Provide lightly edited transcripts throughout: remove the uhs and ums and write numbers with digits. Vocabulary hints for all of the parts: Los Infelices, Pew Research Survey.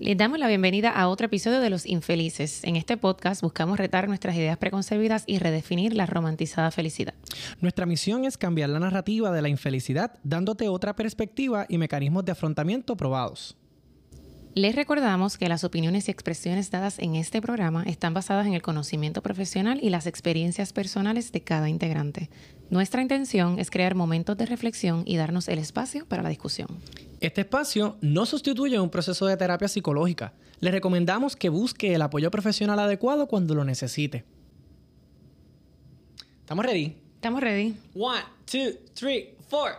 Les damos la bienvenida a otro episodio de Los Infelices. En este podcast buscamos retar nuestras ideas preconcebidas y redefinir la romantizada felicidad. Nuestra misión es cambiar la narrativa de la infelicidad, dándote otra perspectiva y mecanismos de afrontamiento probados. Les recordamos que las opiniones y expresiones dadas en este programa están basadas en el conocimiento profesional y las experiencias personales de cada integrante. Nuestra intención es crear momentos de reflexión y darnos el espacio para la discusión. Este espacio no sustituye un proceso de terapia psicológica. Le recomendamos que busque el apoyo profesional adecuado cuando lo necesite. ¿Estamos ready? Estamos ready. 1, 2, 3, 4.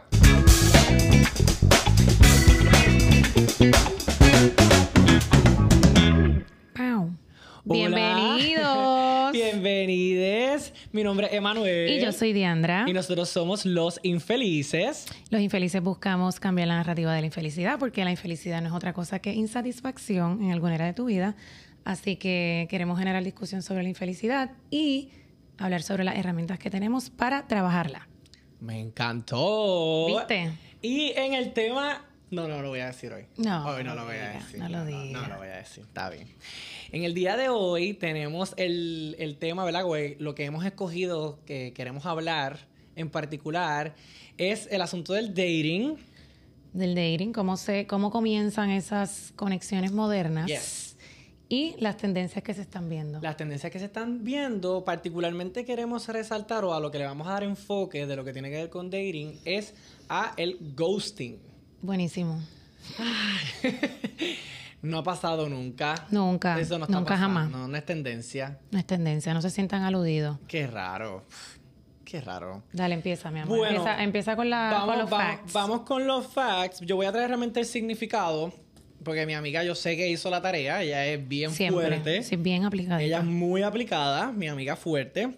Wow. Bienvenidos. Bienvenides. Mi nombre es Emanuel. Y yo soy Diandra. Y nosotros somos Los Infelices. Los Infelices buscamos cambiar la narrativa de la infelicidad, porque la infelicidad no es otra cosa que insatisfacción en alguna área de tu vida. Así que queremos generar discusión sobre la infelicidad y hablar sobre las herramientas que tenemos para trabajarla. Me encantó. ¿Viste? Y en el tema... No lo voy a decir hoy. No lo voy a decir. Está bien. En el día de hoy tenemos el tema, ¿verdad, güey? Lo que hemos escogido que queremos hablar en particular es el asunto del dating. Del dating, cómo comienzan esas conexiones modernas. Yes. Y las tendencias que se están viendo. Las tendencias que se están viendo, particularmente queremos resaltar, o a lo que le vamos a dar enfoque de lo que tiene que ver con dating, es a el ghosting. Buenísimo. No ha pasado nunca. Nunca. Eso no está nunca pasando. Jamás. No es tendencia. No es tendencia. No se sientan aludidos. Qué raro. Qué raro. Dale, empieza, mi amor. Bueno, empieza con los facts. Vamos con los facts. Yo voy a traer realmente el significado, porque mi amiga, yo sé que hizo la tarea. Ella es bien fuerte. Sí, bien aplicada. Ella es muy aplicada. Mi amiga fuerte.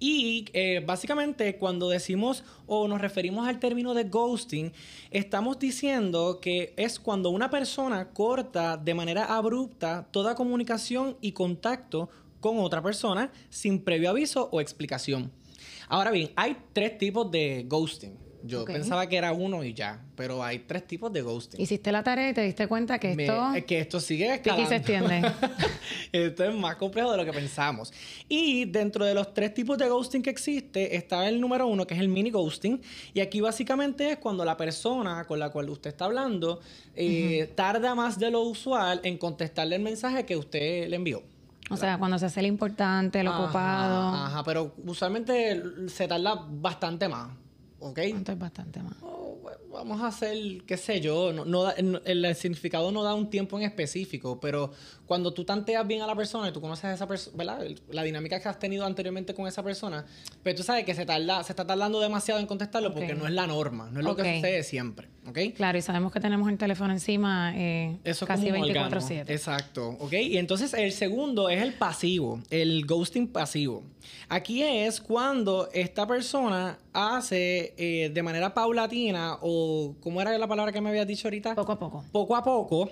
Y básicamente cuando decimos o nos referimos al término de ghosting, estamos diciendo que es cuando una persona corta de manera abrupta toda comunicación y contacto con otra persona sin previo aviso o explicación. Ahora bien, hay 3 tipos de ghosting. Yo pensaba que era uno y ya, pero hay 3 tipos de ghosting. Hiciste la tarea y te diste cuenta que esto sigue escalando. Y se extiende. Esto es más complejo de lo que pensamos. Y dentro de los 3 tipos de ghosting que existe, está el número 1, que es el mini ghosting. Y aquí básicamente es cuando la persona con la cual usted está hablando tarda más de lo usual en contestarle el mensaje que usted le envió. O sea, cuando se hace lo importante, lo ocupado. Ajá, pero usualmente se tarda bastante más. ¿Okay? Es bastante más. Vamos a hacer, qué sé yo, el significado no da un tiempo en específico, pero cuando tú tanteas bien a la persona y tú conoces a esa persona, ¿verdad? La dinámica que has tenido anteriormente con esa persona, pero tú sabes que se está tardando demasiado en contestarlo porque no es la norma, no es lo que sucede siempre, ¿okay? Claro, y sabemos que tenemos el teléfono encima casi 24/7. Exacto, ¿okay? Y entonces el segundo es el pasivo, el ghosting pasivo. Aquí es cuando esta persona hace de manera paulatina, o ¿cómo era la palabra que me habías dicho ahorita? Poco a poco. Poco a poco,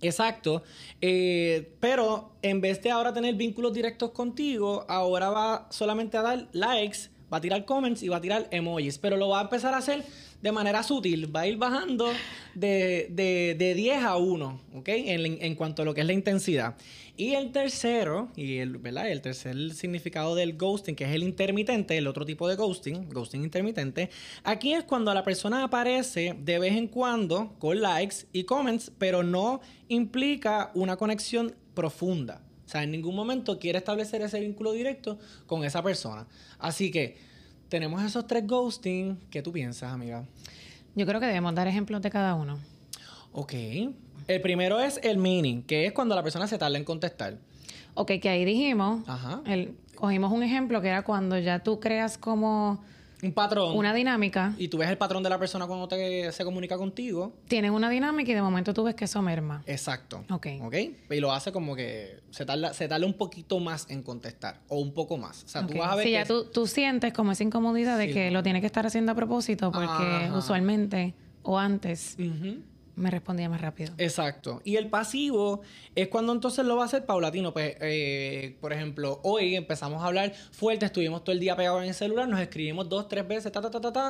exacto. Pero en vez de ahora tener vínculos directos contigo, ahora va solamente a dar likes, va a tirar comments y va a tirar emojis. Pero lo va a empezar a hacer de manera sutil. Va a ir bajando de 10 a 1, ¿ok? En cuanto a lo que es la intensidad. Y el tercero, ¿verdad? El tercer significado del ghosting, que es el intermitente, el otro tipo de ghosting intermitente. Aquí es cuando la persona aparece de vez en cuando con likes y comments, pero no implica una conexión profunda. O sea, en ningún momento quiere establecer ese vínculo directo con esa persona. Así que tenemos esos 3 ghosting. ¿Qué tú piensas, amiga? Yo creo que debemos dar ejemplos de cada uno. Ok. El primero es el mini, que es cuando la persona se tarda en contestar. Ok, que ahí dijimos, cogimos un ejemplo que era cuando ya tú creas como... un patrón. Una dinámica. Y tú ves el patrón de la persona cuando se comunica contigo. Tienen una dinámica y de momento tú ves que eso merma. Exacto. Ok. Okay. Y lo hace como que se tarda un poquito más en contestar. O un poco más. O sea, tú vas a ver ya tú sientes como esa incomodidad de que lo tiene que estar haciendo a propósito porque usualmente o antes... me respondía más rápido. Exacto. Y el pasivo es cuando entonces lo va a hacer paulatino. Pues, por ejemplo, hoy empezamos a hablar fuerte, estuvimos todo el día pegados en el celular, nos escribimos 2, 3 veces,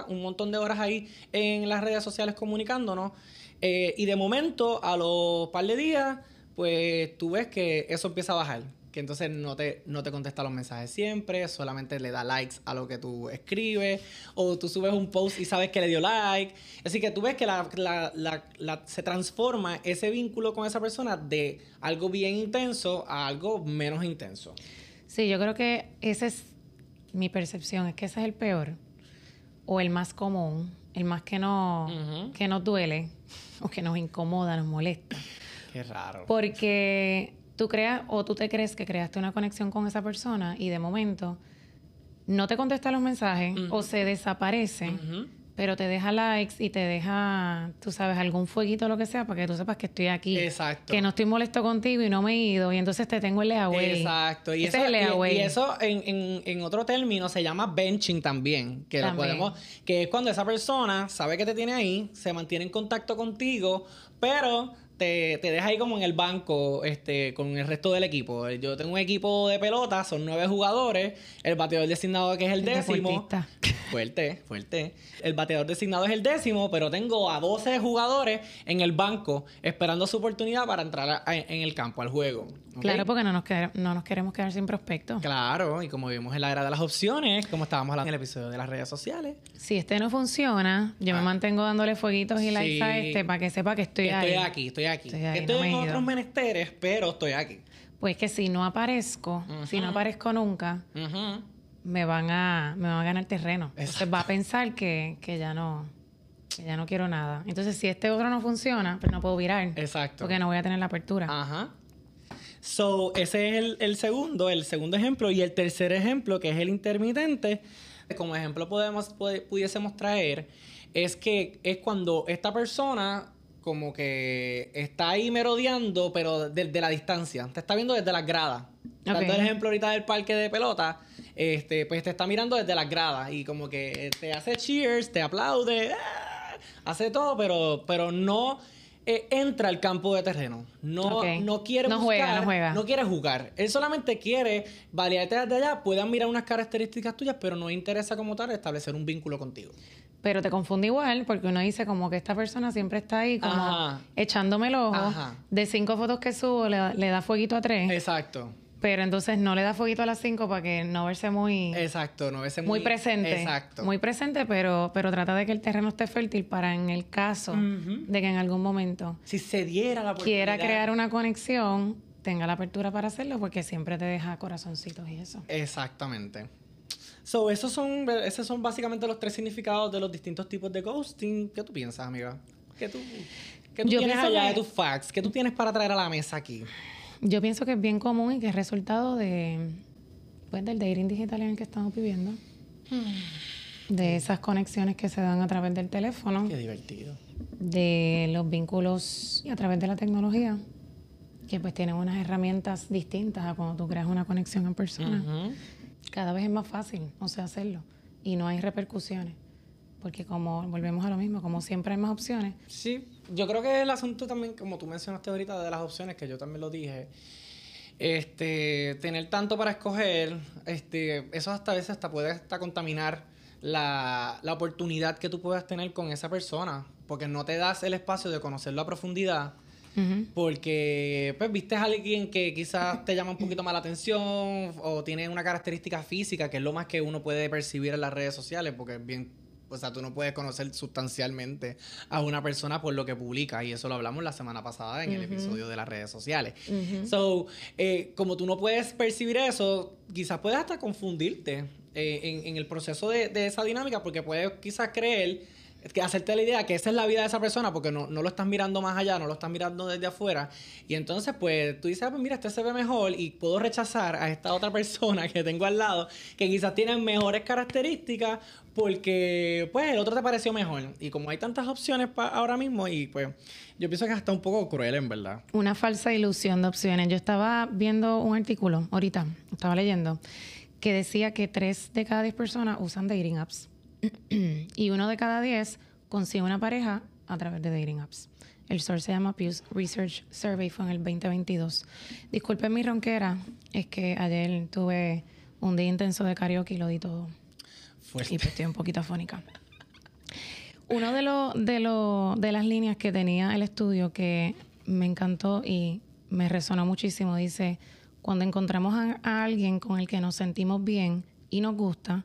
un montón de horas ahí en las redes sociales comunicándonos. Y de momento, a los par de días, pues tú ves que eso empieza a bajar, que entonces no te contesta los mensajes siempre, solamente le da likes a lo que tú escribes, o tú subes un post y sabes que le dio like. Así que tú ves que se transforma ese vínculo con esa persona de algo bien intenso a algo menos intenso. Sí, yo creo que esa es mi percepción, es que ese es el peor, o el más común, el más que nos duele, o que nos incomoda, nos molesta. Qué raro. Porque tú creas, o tú te crees que creaste una conexión con esa persona y de momento no te contesta los mensajes o se desaparece, pero te deja likes y te deja, tú sabes, algún fueguito o lo que sea para que tú sepas que estoy aquí. Exacto. Que no estoy molesto contigo y no me he ido y entonces te tengo el leaway. Exacto. Y eso, es leaway. Y eso en otro término se llama benching también, que también lo podemos, que es cuando esa persona sabe que te tiene ahí, se mantiene en contacto contigo, pero te deja ahí como en el banco con el resto del equipo. Yo tengo un equipo de pelota, son 9 jugadores, el bateador designado que es el décimo. Fuerte. El bateador designado es el décimo, pero tengo a 12 jugadores en el banco esperando su oportunidad para entrar en el campo, al juego. ¿Okay? Claro, porque no nos queremos quedar sin prospectos. Claro, y como vivimos en la era de las opciones, como estábamos hablando en el episodio de las redes sociales. Si no funciona, yo me mantengo dándole fueguitos y likes a para que sepa que estoy ahí. Estoy aquí. Estoy en otros menesteres, pero estoy aquí. Pues que si no aparezco, si no aparezco nunca, me van a ganar terreno. Exacto. Entonces va a pensar que ya no quiero nada. Entonces, si otro no funciona, pues no puedo virar. Exacto. Porque no voy a tener la apertura. Ajá. So, ese es el segundo ejemplo. Y el tercer ejemplo, que es el intermitente, como ejemplo pudiésemos traer, es que es cuando esta persona como que está ahí merodeando, pero desde la distancia. Te está viendo desde las gradas. Okay. Dando el ejemplo ahorita del parque de pelota, pues te está mirando desde las gradas y como que te hace cheers, te aplaude, hace todo, pero no entra al campo de terreno. No, okay. No quiere jugar. Él solamente quiere validarte desde allá, puedan mirar unas características tuyas, pero no interesa como tal establecer un vínculo contigo. Pero te confunde igual porque uno dice como que esta persona siempre está ahí como echándome el ojo. Ajá. De 5 fotos que subo le da fueguito a 3. Exacto. Pero entonces no le da fueguito a las 5 para que no verse muy... Exacto, no verse muy... Muy presente. Exacto. Muy presente, pero trata de que el terreno esté fértil para en el caso de que en algún momento... Si se diera la oportunidad... Quiera crear una conexión, tenga la apertura para hacerlo porque siempre te deja corazoncitos y eso. Exactamente. So, esos son básicamente los 3 significados de los distintos tipos de ghosting. ¿Qué tú piensas, amiga? ¿Qué tú tienes allá de tus facts? ¿Qué tú tienes para traer a la mesa aquí? Yo pienso que es bien común y que es resultado del dating digital en el que estamos viviendo. De esas conexiones que se dan a través del teléfono. Qué divertido. De los vínculos a través de la tecnología, que pues tienen unas herramientas distintas a cuando tú creas una conexión en persona. Uh-huh. Cada vez es más fácil, hacerlo. Y no hay repercusiones. Porque volvemos a lo mismo, como siempre hay más opciones. Sí, yo creo que el asunto también, como tú mencionaste ahorita, de las opciones, que yo también lo dije, tener tanto para escoger, eso hasta a veces puede contaminar la oportunidad que tú puedas tener con esa persona. Porque no te das el espacio de conocerlo a profundidad. Porque pues viste a alguien que quizás te llama un poquito más la atención o tiene una característica física, que es lo más que uno puede percibir en las redes sociales, porque es bien, tú no puedes conocer sustancialmente a una persona por lo que publica, y eso lo hablamos la semana pasada en el episodio de las redes sociales. So, como tú no puedes percibir eso, quizás puedes hasta confundirte en el proceso de esa dinámica, porque puedes quizás creer... Que hacerte la idea que esa es la vida de esa persona porque no lo estás mirando más allá, no lo estás mirando desde afuera. Y entonces, pues, tú dices, pues mira, este se ve mejor y puedo rechazar a esta otra persona que tengo al lado que quizás tiene mejores características porque, pues, el otro te pareció mejor. Y como hay tantas opciones ahora mismo, y pues, yo pienso que hasta un poco cruel, en verdad. Una falsa ilusión de opciones. Yo estaba viendo un artículo ahorita, estaba leyendo, que decía que 3 de cada 10 personas usan dating apps. Y 1 de cada 10 consigue una pareja a través de dating apps. El survey se llama Pew Research Survey, fue en el 2022. Disculpen mi ronquera, es que ayer tuve un día intenso de karaoke y lo di todo. Fuerte. Y pues estoy un poquito afónica. Uno de las líneas que tenía el estudio que me encantó y me resonó muchísimo, dice, cuando encontramos a alguien con el que nos sentimos bien y nos gusta,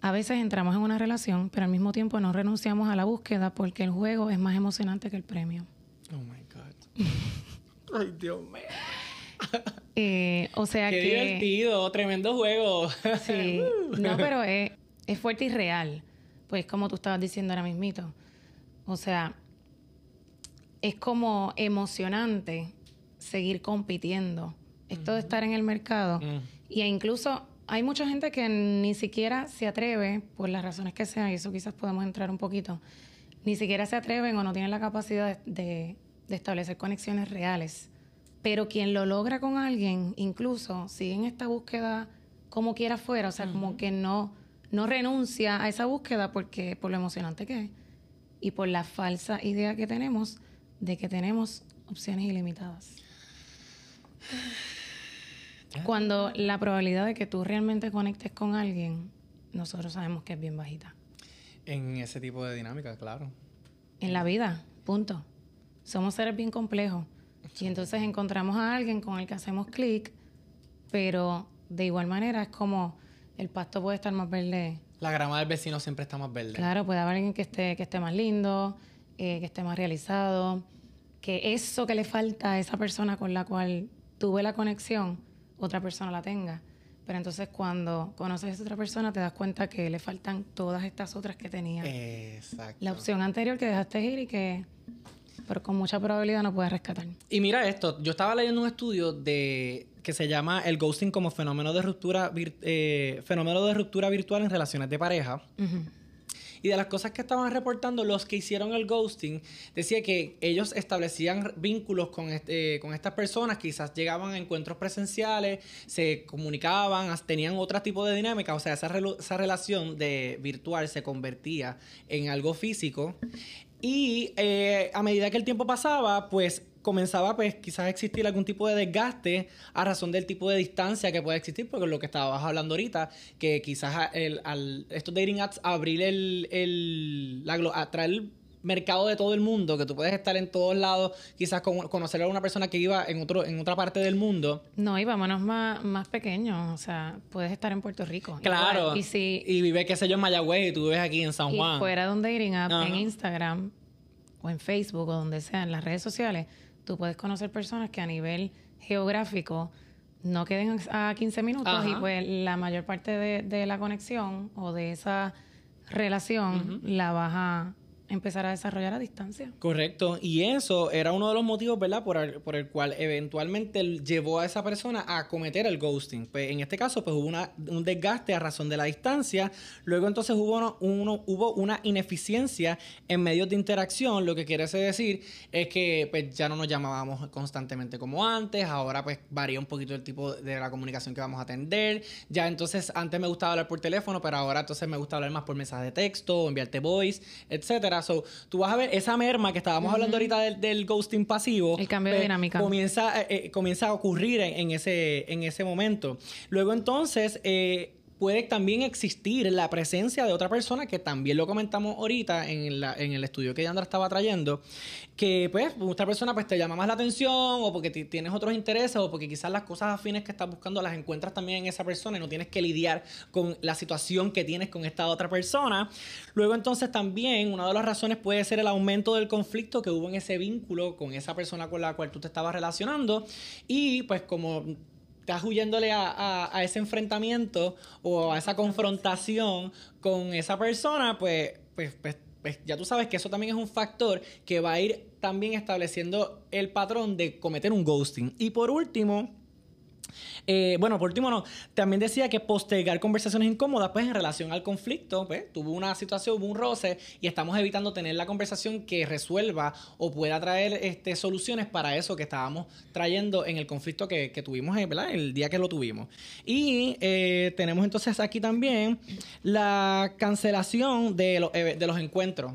a veces entramos en una relación, pero al mismo tiempo no renunciamos a la búsqueda porque el juego es más emocionante que el premio. Oh, my God. Ay, Dios mío. O sea, qué divertido, tremendo juego. Sí. No, pero es fuerte y real. Pues como tú estabas diciendo ahora mismito. O sea, es como emocionante seguir compitiendo. Esto de estar en el mercado. Y incluso hay mucha gente que ni siquiera se atreve, por las razones que sean, y eso quizás podemos entrar un poquito, ni siquiera se atreven o no tienen la capacidad de establecer conexiones reales. Pero quien lo logra con alguien, incluso, sigue en esta búsqueda como quiera fuera. O sea, como que no renuncia a esa búsqueda porque por lo emocionante que es y por la falsa idea que tenemos de que tenemos opciones ilimitadas. Cuando la probabilidad de que tú realmente conectes con alguien, nosotros sabemos que es bien bajita. En ese tipo de dinámica, claro. En la vida, punto. Somos seres bien complejos. Y entonces encontramos a alguien con el que hacemos clic, pero de igual manera es como... El pasto puede estar más verde. La grama del vecino siempre está más verde. Claro, puede haber alguien que esté más lindo, que esté más realizado, que eso que le falta a esa persona con la cual tuve la conexión, otra persona la tenga. Pero entonces cuando conoces a esa otra persona te das cuenta que le faltan todas estas otras que tenía. Exacto. La opción anterior que dejaste ir y que... Pero con mucha probabilidad no puedes rescatar. Y mira esto, yo estaba leyendo un estudio que se llama el ghosting como fenómeno de ruptura virtual en relaciones de pareja. Y de las cosas que estaban reportando los que hicieron el ghosting, decía que ellos establecían vínculos con estas personas, quizás llegaban a encuentros presenciales, se comunicaban, tenían otro tipo de dinámica, o sea, esa relación de virtual se convertía en algo físico. Y a medida que el tiempo pasaba, pues comenzaba pues quizás a existir algún tipo de desgaste a razón del tipo de distancia que puede existir, porque lo que estabas hablando ahorita, que quizás estos dating apps abrir atraer el mercado de todo el mundo, que tú puedes estar en todos lados, quizás conocer a una persona que iba en otra parte del mundo. No, y vámonos más pequeños, o sea, puedes estar en Puerto Rico. Claro, igual, y vive, qué sé yo, en Mayagüez y tú vives aquí en San Juan. Y fuera de un dating app, en Instagram o en Facebook o donde sea, en las redes sociales, tú puedes conocer personas que a nivel geográfico no queden a 15 minutos y pues la mayor parte de la conexión o de esa relación la vas a empezar a desarrollar a distancia. Correcto. Y eso era uno de los motivos, ¿verdad?, por el cual eventualmente llevó a esa persona a cometer el ghosting. Pues en este caso, pues hubo un desgaste a razón de la distancia. Luego entonces hubo una ineficiencia en medios de interacción. Lo que quiere decir es que pues ya no nos llamábamos constantemente como antes. Ahora pues varía un poquito el tipo de la comunicación que vamos a atender. Ya entonces antes me gustaba hablar por teléfono, pero ahora entonces me gusta hablar más por mensaje de texto, o enviarte voice, etcétera. So, tú vas a ver esa merma que estábamos hablando ahorita del ghosting pasivo. El cambio de dinámica. Comienza a ocurrir en ese momento. Luego entonces puede también existir la presencia de otra persona, que también lo comentamos ahorita en el estudio que Yandra estaba trayendo, que pues esta persona pues te llama más la atención, o porque tienes otros intereses, o porque quizás las cosas afines que estás buscando las encuentras también en esa persona y no tienes que lidiar con la situación que tienes con esta otra persona. Luego entonces también una de las razones puede ser el aumento del conflicto que hubo en ese vínculo con esa persona con la cual tú te estabas relacionando, y pues como... estás huyéndole a ese enfrentamiento o a esa confrontación con esa persona, pues ya tú sabes que eso también es un factor que va a ir también estableciendo el patrón de cometer un ghosting. Y por último... también decía que postergar conversaciones incómodas, pues en relación al conflicto, pues tuvo una situación, hubo un roce y estamos evitando tener la conversación que resuelva o pueda traer soluciones para eso que estábamos trayendo en el conflicto que tuvimos, ¿verdad?, el día que lo tuvimos. Y tenemos entonces aquí también la cancelación de los encuentros.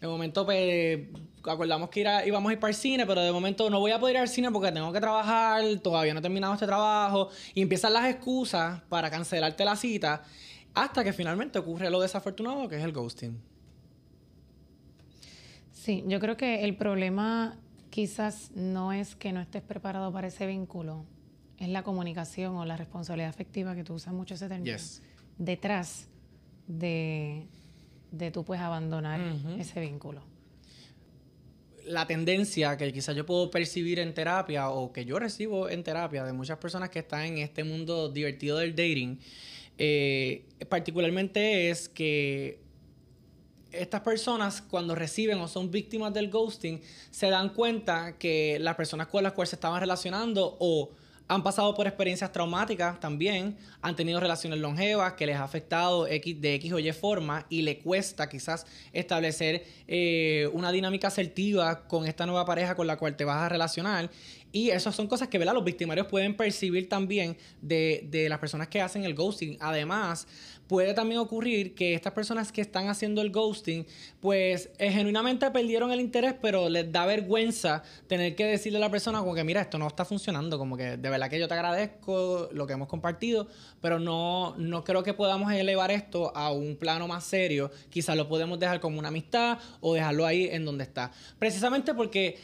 De momento, pues... acordamos que íbamos a ir para el cine, pero de momento no voy a poder ir al cine porque tengo que trabajar, todavía no he terminado este trabajo, y empiezan las excusas para cancelarte la cita hasta que finalmente ocurre lo desafortunado que es el ghosting. Sí, yo creo que el problema quizás no es que no estés preparado para ese vínculo, es la comunicación o la responsabilidad afectiva, que tú usas mucho ese término, yes, detrás de tú pues abandonar ese vínculo. La tendencia que quizás yo puedo percibir en terapia o que yo recibo en terapia de muchas personas que están en este mundo divertido del dating, particularmente es que estas personas cuando reciben o son víctimas del ghosting se dan cuenta que las personas con las cuales se estaban relacionando o han pasado por experiencias traumáticas también, han tenido relaciones longevas que les ha afectado de X o Y forma y le cuesta quizás establecer una dinámica asertiva con esta nueva pareja con la cual te vas a relacionar. Y esas son cosas que, ¿verdad?, los victimarios pueden percibir también de las personas que hacen el ghosting. Además, puede también ocurrir que estas personas que están haciendo el ghosting, pues genuinamente perdieron el interés, pero les da vergüenza tener que decirle a la persona como que mira, esto no está funcionando, como que de verdad que yo te agradezco lo que hemos compartido, pero no creo que podamos elevar esto a un plano más serio. Quizás lo podemos dejar como una amistad o dejarlo ahí en donde está. Precisamente porque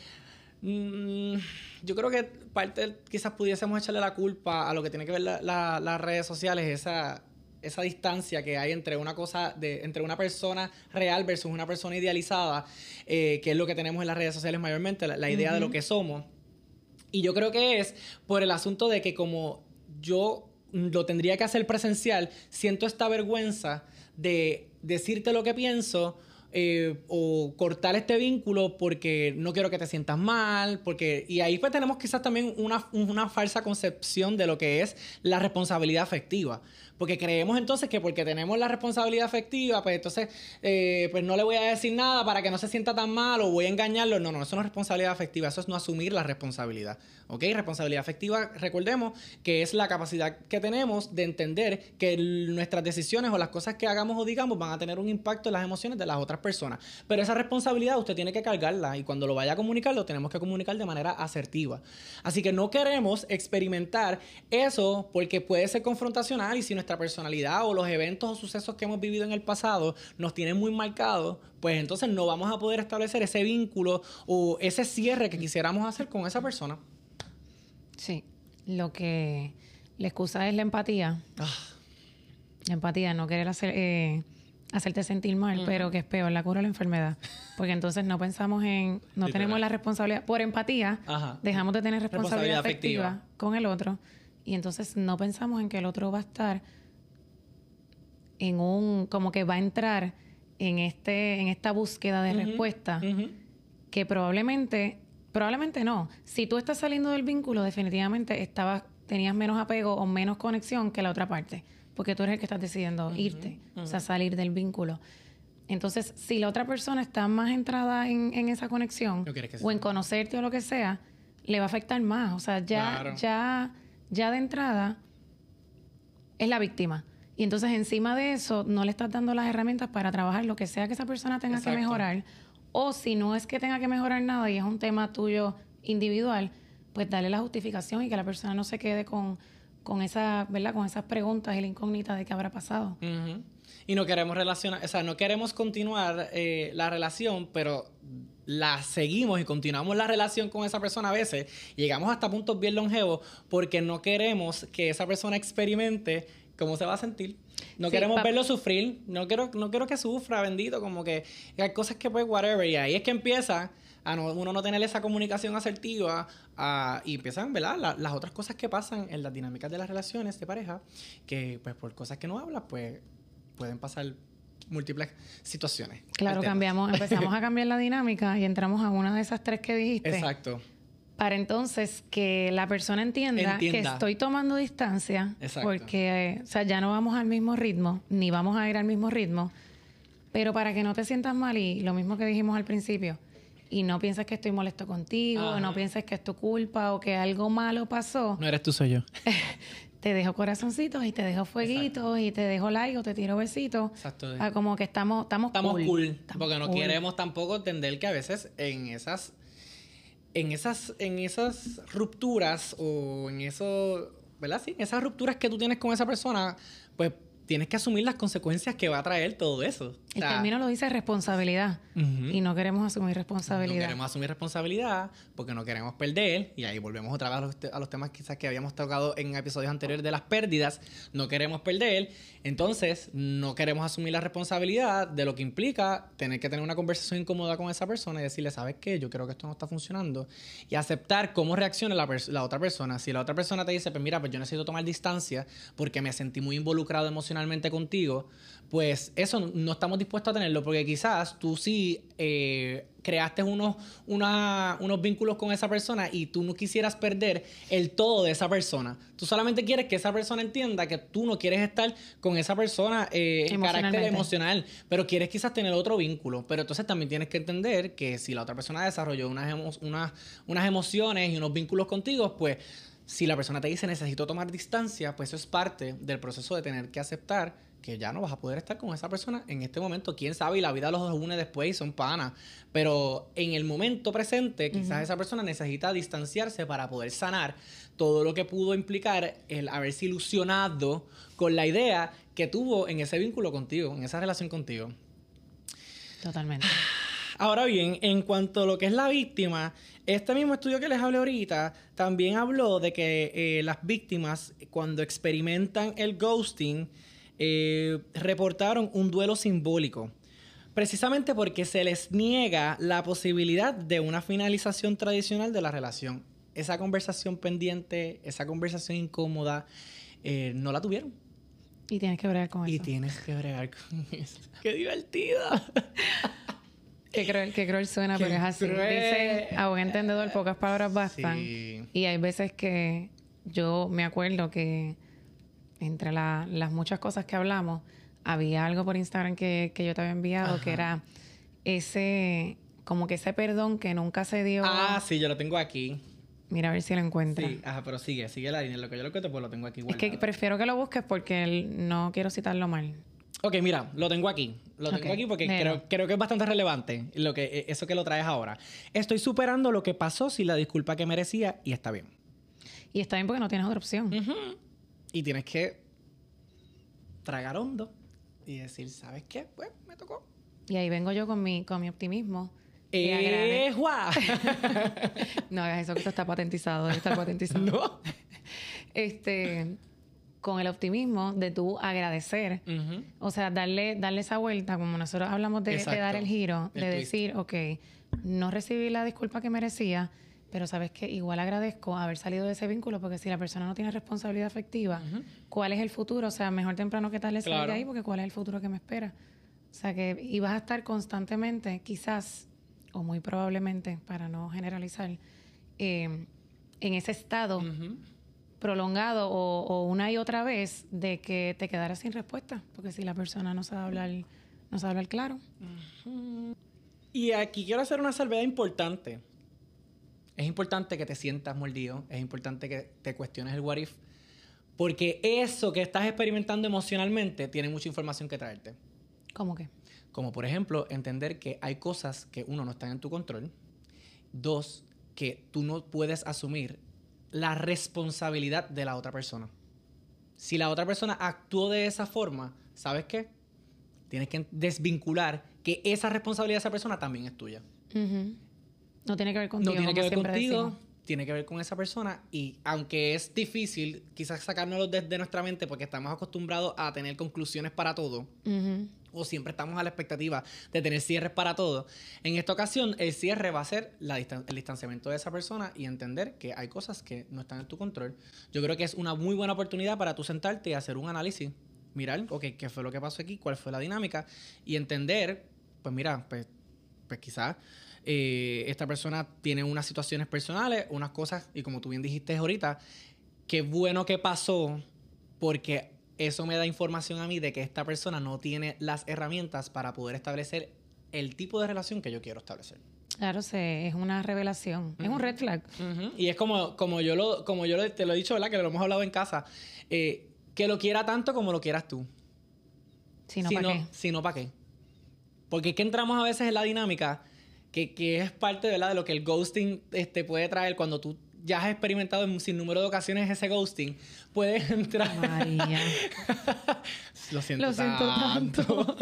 yo creo que parte, quizás pudiésemos echarle la culpa a lo que tiene que ver las redes sociales, esa distancia que hay entre entre una persona real versus una persona idealizada, que es lo que tenemos en las redes sociales mayormente, la idea de lo que somos. Y yo creo que es por el asunto de que como yo lo tendría que hacer presencial, siento esta vergüenza de decirte lo que pienso, o cortar este vínculo porque no quiero que te sientas mal, porque... Y ahí pues tenemos quizás también una falsa concepción de lo que es la responsabilidad afectiva, porque creemos entonces que porque tenemos la responsabilidad afectiva, pues entonces pues no le voy a decir nada para que no se sienta tan mal o voy a engañarlo. No, eso no es responsabilidad afectiva, eso es no asumir la responsabilidad, ¿ok? Responsabilidad afectiva, recordemos que es la capacidad que tenemos de entender que nuestras decisiones o las cosas que hagamos o digamos van a tener un impacto en las emociones de las otras personas, pero esa responsabilidad usted tiene que cargarla y cuando lo vaya a comunicar lo tenemos que comunicar de manera asertiva. Así que no queremos experimentar eso porque puede ser confrontacional y si nuestra personalidad o los eventos o sucesos que hemos vivido en el pasado nos tienen muy marcados, pues entonces no vamos a poder establecer ese vínculo o ese cierre que quisiéramos hacer con esa persona. Sí, lo que la excusa es la empatía. La empatía, no querer hacerte sentir mal, pero que es peor, la cura o la enfermedad. Porque entonces no pensamos en... No tenemos la responsabilidad... Por empatía, dejamos de tener responsabilidad afectiva con el otro. Y entonces no pensamos en que el otro va a estar en un... Como que va a entrar en esta búsqueda de respuesta que probablemente no. Si tú estás saliendo del vínculo, definitivamente tenías menos apego o menos conexión que la otra parte. Porque tú eres el que estás decidiendo irte, o sea, salir del vínculo. Entonces, si la otra persona está más entrada en esa conexión o en conocerte o lo que sea, le va a afectar más. O sea, ya de entrada es la víctima. Y entonces, encima de eso, no le estás dando las herramientas para trabajar lo que sea que esa persona tenga que mejorar. O si no es que tenga que mejorar nada y es un tema tuyo individual, pues dale la justificación y que la persona no se quede con esa, ¿verdad?, con esas preguntas y la incógnita de qué habrá pasado. Y no queremos relacionar, o sea, no queremos continuar la relación, pero la seguimos y continuamos la relación con esa persona a veces. Llegamos hasta puntos bien longevos porque no queremos que esa persona experimente cómo se va a sentir. No queremos verlo sufrir. No quiero que sufra, bendito, como que hay cosas que pues whatever. Y ahí es que empieza a uno no tener esa comunicación asertiva y empiezan, ¿verdad?, las otras cosas que pasan en las dinámicas de las relaciones de pareja, que pues por cosas que no hablas, pues pueden pasar múltiples situaciones. Claro, empezamos a cambiar la dinámica y entramos a una de esas tres que dijiste. Exacto. Para entonces que la persona entienda que estoy tomando distancia, porque o sea, ya no vamos al mismo ritmo, ni vamos a ir al mismo ritmo, pero para que no te sientas mal y lo mismo que dijimos al principio, y no pienses que estoy molesto contigo, no pienses que es tu culpa o que algo malo pasó. No eres tú, soy yo. Te dejo corazoncitos y te dejo fueguitos y te dejo like o te tiro besitos. Exacto. Ah, como que estamos cool. Estamos porque no queremos tampoco entender que a veces en esas rupturas o en eso, ¿verdad? Sí, en esas rupturas que tú tienes con esa persona, pues tienes que asumir las consecuencias que va a traer todo eso. O sea, el término lo dice responsabilidad. Uh-huh. Y no queremos asumir responsabilidad. No queremos asumir responsabilidad porque no queremos perder. Y ahí volvemos otra vez a los temas quizás que habíamos tocado en episodios anteriores de las pérdidas. No queremos perder. Entonces, no queremos asumir la responsabilidad de lo que implica tener que tener una conversación incómoda con esa persona y decirle, ¿sabes qué? Yo creo que esto no está funcionando. Y aceptar cómo reacciona la otra persona. Si la otra persona te dice, pues mira, pues yo necesito tomar distancia porque me sentí muy involucrado emocionalmente contigo, pues eso no estamos dispuestos a tenerlo porque quizás tú sí creaste unos vínculos con esa persona y tú no quisieras perder el todo de esa persona. Tú solamente quieres que esa persona entienda que tú no quieres estar con esa persona en carácter emocional, pero quieres quizás tener otro vínculo. Pero entonces también tienes que entender que si la otra persona desarrolló unas emociones y unos vínculos contigo, pues si la persona te dice necesito tomar distancia, pues eso es parte del proceso de tener que aceptar que ya no vas a poder estar con esa persona en este momento. Quién sabe, y la vida los une después y son panas. Pero en el momento presente, quizás esa persona necesita distanciarse para poder sanar todo lo que pudo implicar el haberse ilusionado con la idea que tuvo en ese vínculo contigo, en esa relación contigo. Totalmente. Ahora bien, en cuanto a lo que es la víctima, este mismo estudio que les hablé ahorita también habló de que las víctimas, cuando experimentan el ghosting, reportaron un duelo simbólico, precisamente porque se les niega la posibilidad de una finalización tradicional de la relación. Esa conversación pendiente, esa conversación incómoda, no la tuvieron. Y tienes que bregar con eso. ¡Qué divertido! Qué cruel suena, pero es así. Dicen, a buen entendedor, pocas palabras bastan. Sí. Y hay veces que yo me acuerdo que entre las muchas cosas que hablamos, había algo por Instagram que yo te había enviado, ajá, que era ese perdón que nunca se dio. Ah, sí, yo lo tengo aquí. Mira, a ver si lo encuentras. Sí, ajá, pero sigue la línea. Lo que yo lo cuento, pues lo tengo aquí guardado. Es que prefiero que lo busques porque no quiero citarlo mal. Ok, mira, lo tengo aquí. Lo tengo aquí porque creo que es bastante relevante eso que lo traes ahora. Estoy superando lo que pasó sin la disculpa que merecía y está bien. Y está bien porque no tienes otra opción. Uh-huh. Y tienes que tragar hondo y decir, ¿sabes qué? Pues me tocó. Y ahí vengo yo con mi optimismo. No hagas eso, que esto está patentizado. Debe estar patentizado. No. Con el optimismo de tú agradecer. Uh-huh. O sea, darle esa vuelta, como nosotros hablamos de dar el giro, decir, ok, no recibí la disculpa que merecía, pero sabes que igual agradezco haber salido de ese vínculo, porque si la persona no tiene responsabilidad afectiva, uh-huh, ¿cuál es el futuro? O sea, mejor temprano que tarde salir de ahí, porque ¿cuál es el futuro que me espera? O sea, que ibas a estar constantemente, quizás, o muy probablemente, para no generalizar, en ese estado... Uh-huh. prolongado o una y otra vez de que te quedaras sin respuesta, porque si la persona no sabe hablar claro. Uh-huh. Y aquí quiero hacer una salvedad importante. Es importante que te sientas mordido, es importante que te cuestiones el what if, porque eso que estás experimentando emocionalmente tiene mucha información que traerte. ¿Cómo qué? Como por ejemplo, entender que hay cosas que uno no está en tu control, dos, que tú no puedes asumir la responsabilidad de la otra persona. Si la otra persona actuó de esa forma, ¿sabes qué? Tienes que desvincular que esa responsabilidad de esa persona también es tuya. Uh-huh. No tiene que ver contigo. No tiene que ver contigo, tiene que ver con esa persona. Y aunque es difícil quizás sacárnoslo desde nuestra mente porque estamos acostumbrados a tener conclusiones para todo, uh-huh, o siempre estamos a la expectativa de tener cierres para todo, en esta ocasión el cierre va a ser el distanciamiento de esa persona y entender que hay cosas que no están en tu control. Yo creo que es una muy buena oportunidad para tú sentarte y hacer un análisis, mirar, ok, ¿qué fue lo que pasó aquí? ¿Cuál fue la dinámica? Y entender, pues mira, pues quizás esta persona tiene unas situaciones personales, unas cosas, y como tú bien dijiste ahorita, qué bueno que pasó porque... eso me da información a mí de que esta persona no tiene las herramientas para poder establecer el tipo de relación que yo quiero establecer. Claro, es una revelación. Uh-huh. Es un red flag. Uh-huh. Y es te lo he dicho, ¿verdad? Que lo hemos hablado en casa. Que lo quiera tanto como lo quieras tú. Si no, ¿para qué? Porque es que entramos a veces en la dinámica que es parte, ¿verdad?, de lo que el ghosting puede traer cuando tú ya has experimentado en un sinnúmero de ocasiones ese ghosting, puedes entrar... María. Lo siento tanto.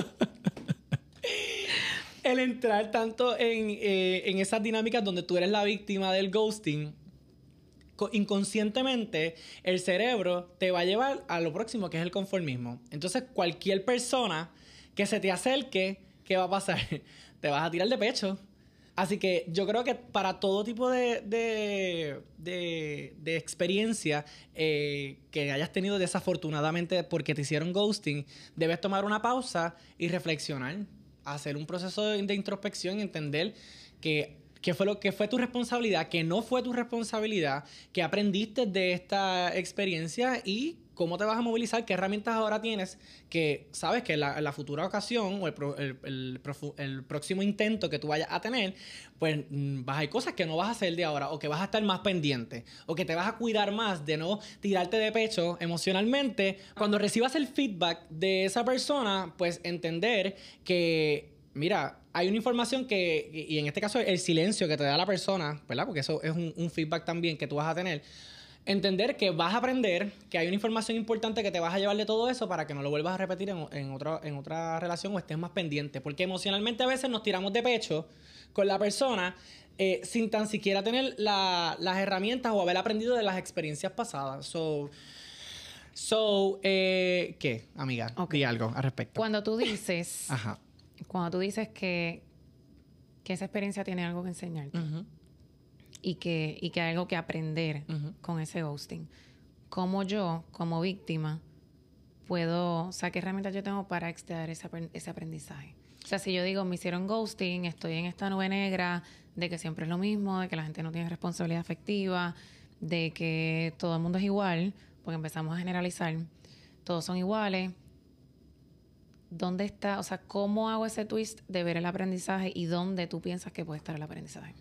El entrar tanto en esas dinámicas donde tú eres la víctima del ghosting, inconscientemente el cerebro te va a llevar a lo próximo, que es el conformismo. Entonces, cualquier persona que se te acerque, ¿qué va a pasar? Te vas a tirar de pecho. Así que yo creo que para todo tipo de experiencia que hayas tenido desafortunadamente porque te hicieron ghosting, debes tomar una pausa y reflexionar, hacer un proceso de introspección y entender que fue tu responsabilidad, que no fue tu responsabilidad, que aprendiste de esta experiencia y cómo te vas a movilizar, qué herramientas ahora tienes, que sabes que la futura ocasión o el próximo intento que tú vayas a tener, pues hay cosas que no vas a hacer de ahora, o que vas a estar más pendiente, o que te vas a cuidar más de no tirarte de pecho emocionalmente. Cuando recibas el feedback de esa persona, pues entender que, mira, hay una información que, y en este caso el silencio que te da la persona, ¿verdad? Porque eso es un feedback también que tú vas a tener. Entender que vas a aprender, que hay una información importante que te vas a llevar de todo eso para que no lo vuelvas a repetir en otra relación, o estés más pendiente. Porque emocionalmente a veces nos tiramos de pecho con la persona sin tan siquiera tener las herramientas o haber aprendido de las experiencias pasadas. So, ¿qué, amiga? Okay. Di algo al respecto. Cuando tú dices que esa experiencia tiene algo que enseñarte, uh-huh, y que hay algo que aprender, uh-huh, con ese ghosting, ¿cómo yo, como víctima, puedo, o sea, qué herramientas yo tengo para extraer ese aprendizaje? O sea, si yo digo, me hicieron ghosting, estoy en esta nube negra de que siempre es lo mismo, de que la gente no tiene responsabilidad afectiva, de que todo el mundo es igual, porque empezamos a generalizar, todos son iguales. ¿Dónde está? O sea, ¿cómo hago ese twist de ver el aprendizaje y dónde tú piensas que puede estar el aprendizaje?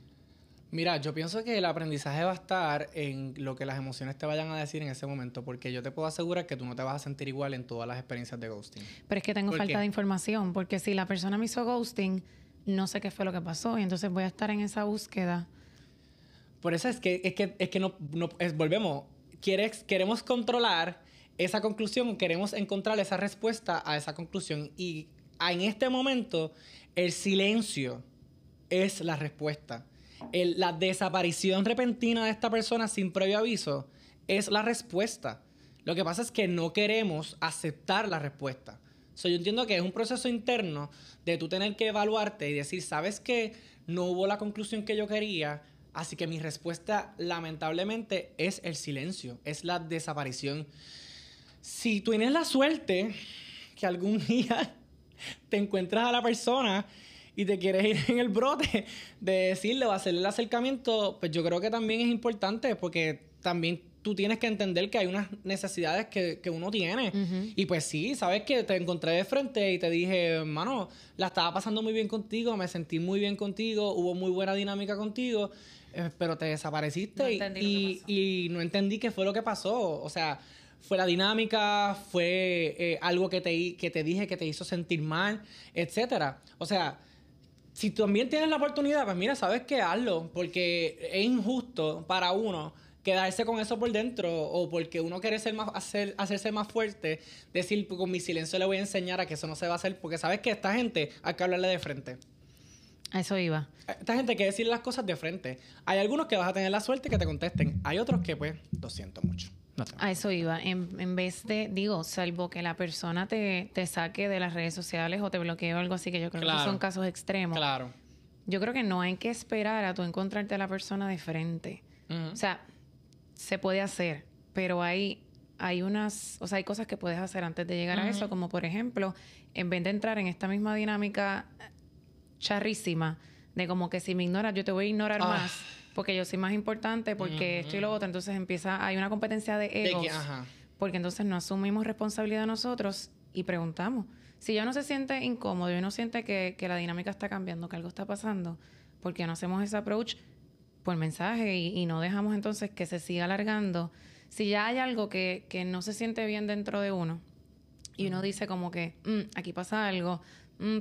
Mira, yo pienso que el aprendizaje va a estar en lo que las emociones te vayan a decir en ese momento, porque yo te puedo asegurar que tú no te vas a sentir igual en todas las experiencias de ghosting. Pero es que tengo falta de información, porque si la persona me hizo ghosting, no sé qué fue lo que pasó, y entonces voy a estar en esa búsqueda. Por eso es que no volvemos. Queremos controlar esa conclusión, queremos encontrar esa respuesta a esa conclusión. Y en este momento, el silencio es la respuesta. La desaparición repentina de esta persona sin previo aviso es la respuesta. Lo que pasa es que no queremos aceptar la respuesta. Yo entiendo que es un proceso interno de tú tener que evaluarte y decir, ¿sabes qué? No hubo la conclusión que yo quería, así que mi respuesta, lamentablemente, es el silencio, es la desaparición. Si tú tienes la suerte que algún día te encuentras a la persona y te quieres ir en el brote de decirle o hacerle el acercamiento, pues yo creo que también es importante, porque también tú tienes que entender que hay unas necesidades que uno tiene. Uh-huh. Y pues sí, sabes que te encontré de frente y te dije, hermano, la estaba pasando muy bien contigo, me sentí muy bien contigo, hubo muy buena dinámica contigo, pero te desapareciste y no entendí qué fue lo que pasó. O sea, fue la dinámica, fue algo que te dije que te hizo sentir mal, etcétera. O sea, si también tienes la oportunidad, pues mira, ¿sabes qué? Hazlo, porque es injusto para uno quedarse con eso por dentro, o porque uno quiere hacerse más fuerte, decir, pues, con mi silencio le voy a enseñar a que eso no se va a hacer, porque sabes que esta gente hay que hablarle de frente. A eso iba. Esta gente hay que decir las cosas de frente. Hay algunos que vas a tener la suerte que te contesten, hay otros que, pues, lo siento mucho. A eso iba. En vez de, digo, salvo que la persona te saque de las redes sociales o te bloquee o algo así, que yo creo, claro, que son casos extremos. Claro. Yo creo que no hay que esperar a tú encontrarte a la persona de frente. Uh-huh. O sea, se puede hacer, pero hay cosas que puedes hacer antes de llegar, uh-huh, a eso, como por ejemplo, en vez de entrar en esta misma dinámica charrísima de como que si me ignoras, yo te voy a ignorar más, porque yo soy más importante, porque esto y lo otro. Entonces hay una competencia de egos, porque entonces no asumimos responsabilidad nosotros y preguntamos. Si yo no se siente incómodo, yo no siente que la dinámica está cambiando, que algo está pasando, porque no hacemos ese approach por mensaje y no dejamos entonces que se siga alargando. Si ya hay algo que no se siente bien dentro de uno y uno dice como que, aquí pasa algo,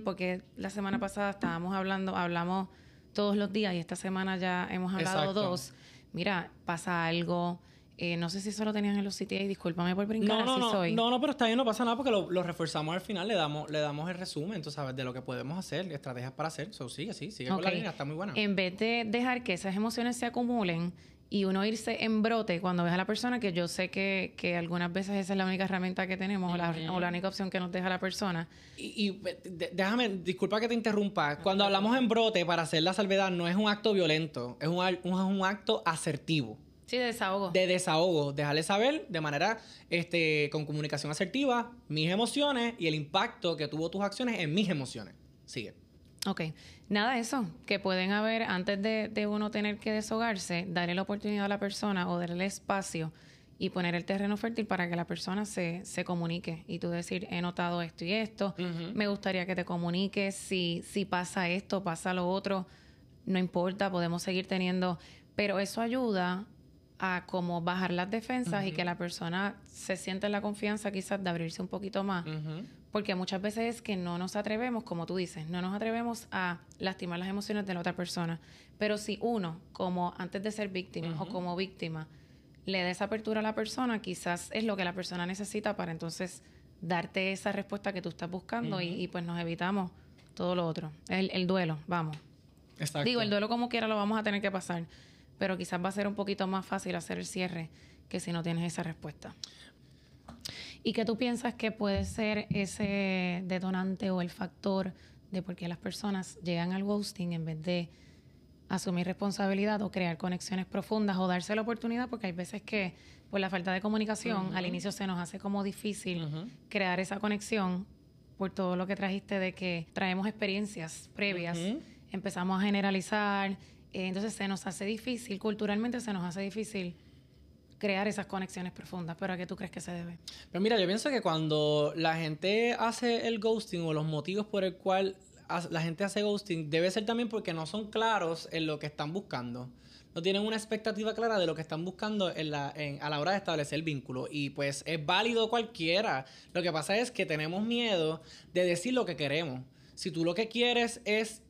porque la semana pasada estábamos hablando, hablamos todos los días y esta semana ya hemos hablado 2, mira, pasa algo. No sé si eso lo tenían en los CTAs, discúlpame por brincar, No, pero está bien, no pasa nada porque lo reforzamos al final, le damos el resumen, tú sabes, de lo que podemos hacer, estrategias para hacer. So, sigue con la línea, está muy buena. En vez de dejar que esas emociones se acumulen y uno irse en brote cuando ves a la persona, que yo sé que algunas veces esa es la única herramienta que tenemos, o la única opción que nos deja la persona. Déjame, disculpa que te interrumpa, cuando hablamos en brote, para hacer la salvedad, no es un acto violento, es un acto asertivo. Sí, de desahogo. De desahogo. Dejarle saber de manera con comunicación asertiva mis emociones y el impacto que tuvo tus acciones en mis emociones. Sigue. Ok. Nada, eso. Que pueden haber, antes de uno tener que desahogarse, darle la oportunidad a la persona o darle espacio y poner el terreno fértil para que la persona se comunique. Y tú decir, he notado esto y esto. Uh-huh. Me gustaría que te comuniques. Si pasa esto, pasa lo otro. No importa, podemos seguir teniendo. Pero eso ayuda a como bajar las defensas y que la persona se siente en la confianza quizás de abrirse un poquito más. Porque muchas veces es que no nos atrevemos, como tú dices, no nos atrevemos a lastimar las emociones de la otra persona. Pero si uno, como antes de ser víctima o como víctima, le da esa apertura a la persona, quizás es lo que la persona necesita para entonces darte esa respuesta que tú estás buscando y pues nos evitamos todo lo otro. El duelo, vamos. Exacto. Digo, el duelo como quiera lo vamos a tener que pasar, pero quizás va a ser un poquito más fácil hacer el cierre que si no tienes esa respuesta. ¿Y qué tú piensas que puede ser ese detonante o el factor de por qué las personas llegan al ghosting en vez de asumir responsabilidad o crear conexiones profundas o darse la oportunidad? Porque hay veces que por la falta de comunicación al inicio se nos hace como difícil crear esa conexión por todo lo que trajiste de que traemos experiencias previas, empezamos a generalizar. Entonces se nos hace difícil, culturalmente se nos hace difícil crear esas conexiones profundas. ¿Pero a qué tú crees que se debe? Pero mira, yo pienso que cuando la gente hace el ghosting o los motivos por el cual la gente hace ghosting debe ser también porque no son claros en lo que están buscando. No tienen una expectativa clara de lo que están buscando a la hora de establecer el vínculo. Y pues es válido cualquiera. Lo que pasa es que tenemos miedo de decir lo que queremos. Si tú lo que quieres es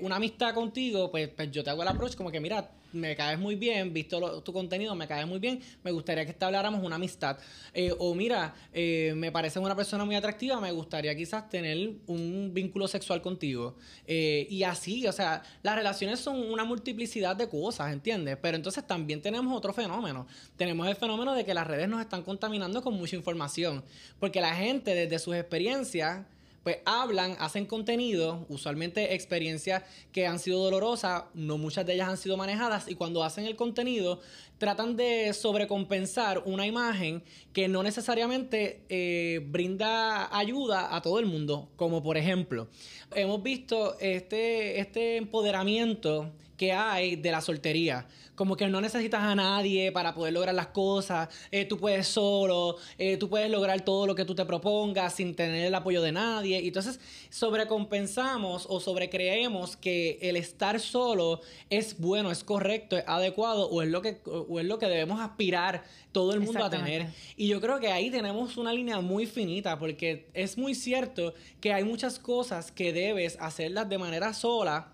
una amistad contigo, pues yo te hago el approach como que, mira, me caes muy bien, visto tu contenido, me caes muy bien, me gustaría que establáramos una amistad. O mira, me pareces una persona muy atractiva, me gustaría quizás tener un vínculo sexual contigo. Y así, o sea, las relaciones son una multiplicidad de cosas, ¿entiendes? Pero entonces también tenemos otro fenómeno. Tenemos el fenómeno de que las redes nos están contaminando con mucha información. Porque la gente, desde sus experiencias, pues hablan, hacen contenido, usualmente experiencias que han sido dolorosas, no muchas de ellas han sido manejadas, y cuando hacen el contenido tratan de sobrecompensar una imagen que no necesariamente brinda ayuda a todo el mundo. Como por ejemplo, hemos visto este empoderamiento que hay de la soltería. Como que no necesitas a nadie para poder lograr las cosas. Tú puedes solo. Tú puedes lograr todo lo que tú te propongas sin tener el apoyo de nadie. Y entonces sobrecompensamos o sobrecreemos que el estar solo es bueno, es correcto, es adecuado o es lo que debemos aspirar todo el mundo a tener. Y yo creo que ahí tenemos una línea muy finita porque es muy cierto que hay muchas cosas que debes hacerlas de manera sola.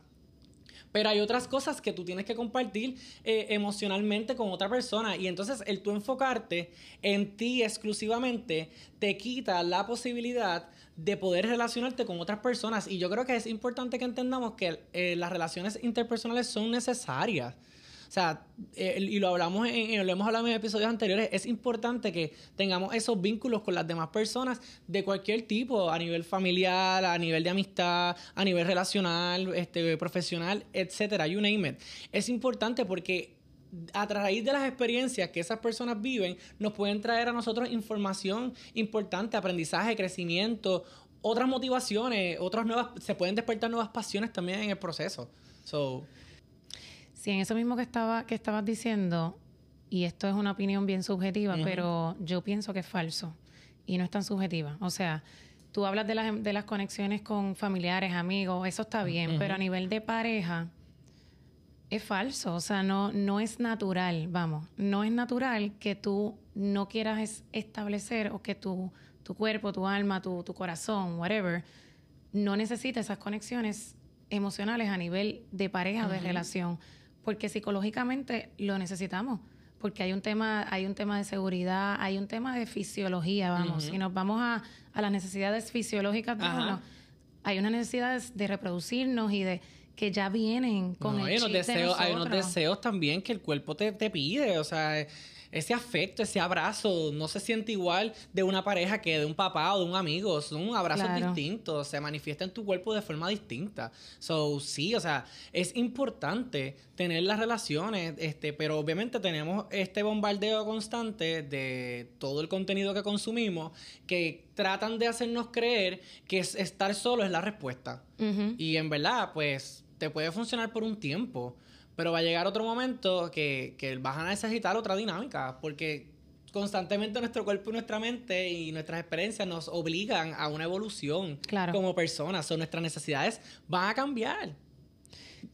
Pero hay otras cosas que tú tienes que compartir emocionalmente con otra persona. Y entonces el tú enfocarte en ti exclusivamente te quita la posibilidad de poder relacionarte con otras personas. Y yo creo que es importante que entendamos que las relaciones interpersonales son necesarias. O sea, y lo hemos hablado en episodios anteriores, es importante que tengamos esos vínculos con las demás personas de cualquier tipo, a nivel familiar, a nivel de amistad, a nivel relacional, profesional, etcétera, you name it. Es importante porque a raíz de las experiencias que esas personas viven, nos pueden traer a nosotros información importante, aprendizaje, crecimiento, otras motivaciones, se pueden despertar nuevas pasiones también en el proceso. Sí, en eso mismo que estabas diciendo, y esto es una opinión bien subjetiva, pero yo pienso que es falso y no es tan subjetiva. O sea, tú hablas de las conexiones con familiares, amigos, eso está bien, pero a nivel de pareja es falso. O sea, no es natural, vamos. No es natural que tú no quieras establecer o que tu cuerpo, tu alma, tu corazón, whatever, no necesita esas conexiones emocionales a nivel de pareja o de relación. porque psicológicamente lo necesitamos, porque hay un tema de seguridad, hay un tema de fisiología, vamos. Uh-huh. Si nos vamos a las necesidades fisiológicas, bueno, hay unas necesidades de reproducirnos y de que ya vienen con el chip de nosotros. Hay unos deseos también que el cuerpo te pide, o sea, ese afecto, ese abrazo, no se siente igual de una pareja que de un papá o de un amigo. Son abrazos distintos, se manifiesta en tu cuerpo de forma distinta. So, sí, o sea, es importante tener las relaciones, pero obviamente tenemos este bombardeo constante de todo el contenido que consumimos que tratan de hacernos creer que estar solo es la respuesta. Uh-huh. Y en verdad, pues, te puede funcionar por un tiempo, pero va a llegar otro momento que vas a necesitar otra dinámica, porque constantemente nuestro cuerpo y nuestra mente y nuestras experiencias nos obligan a una evolución como personas. O nuestras necesidades van a cambiar.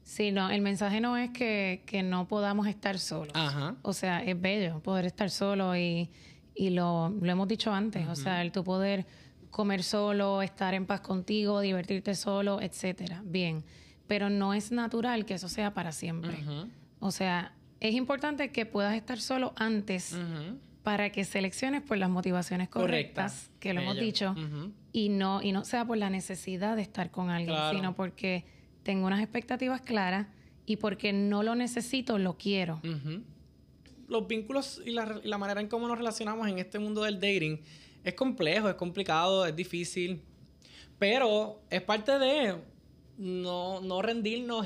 Sí, no, el mensaje no es que no podamos estar solos. Ajá. O sea, es bello poder estar solo y lo hemos dicho antes. Uh-huh. O sea, el tu poder comer solo, estar en paz contigo, divertirte solo, etcétera. Bien. Pero no es natural que eso sea para siempre. Uh-huh. O sea, es importante que puedas estar solo antes para que selecciones por las motivaciones correctas, que lo hemos dicho, y no sea por la necesidad de estar con alguien, sino porque tengo unas expectativas claras y porque no lo necesito, lo quiero. Uh-huh. Los vínculos y la manera en cómo nos relacionamos en este mundo del dating es complejo, es complicado, es difícil, pero es parte de... No rendirnos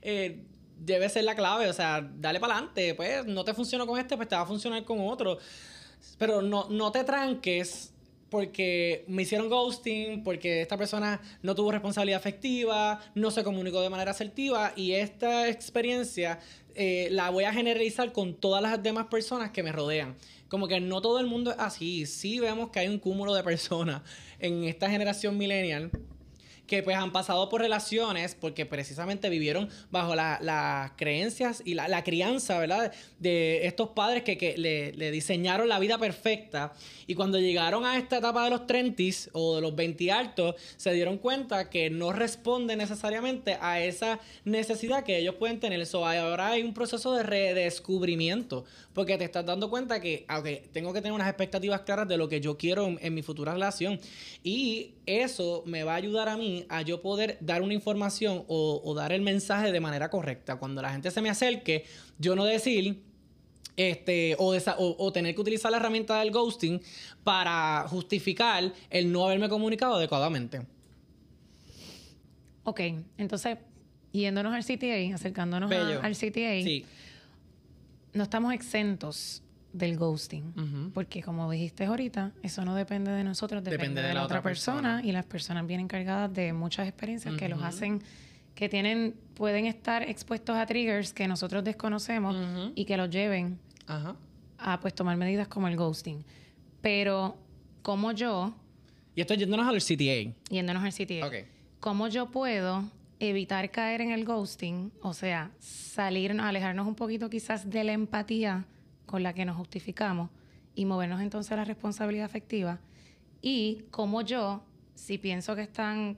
debe ser la clave. O sea, dale para adelante. Pues no te funcionó con pues te va a funcionar con otro. Pero no te tranques porque me hicieron ghosting, porque esta persona no tuvo responsabilidad afectiva, no se comunicó de manera asertiva, y esta experiencia la voy a generalizar con todas las demás personas que me rodean. Como que no todo el mundo es así. Sí vemos que hay un cúmulo de personas en esta generación millennial que pues han pasado por relaciones porque precisamente vivieron bajo las creencias y la crianza, ¿verdad? De estos padres que le diseñaron la vida perfecta, y cuando llegaron a esta etapa de los 30s o de los 20 altos se dieron cuenta que no responde necesariamente a esa necesidad que ellos pueden tener. So, ahora hay un proceso de redescubrimiento porque te estás dando cuenta que tengo que tener unas expectativas claras de lo que yo quiero en mi futura relación, y eso me va a ayudar a mí a yo poder dar una información o dar el mensaje de manera correcta. Cuando la gente se me acerque, yo no decir o tener que utilizar la herramienta del ghosting para justificar el no haberme comunicado adecuadamente. Ok, entonces, yéndonos al CTA, acercándonos al CTA, sí, no estamos exentos del ghosting, porque como dijiste ahorita, eso no depende de nosotros, depende de la otra persona, y las personas vienen cargadas de muchas experiencias que los hacen, que pueden estar expuestos a triggers que nosotros desconocemos y que los lleven a pues tomar medidas como el ghosting. Pero como yo... Y estoy yéndonos al CTA. Okay. ¿Cómo yo puedo evitar caer en el ghosting? O sea, alejarnos un poquito quizás de la empatía con la que nos justificamos y movernos entonces a la responsabilidad afectiva. Y como yo, si pienso que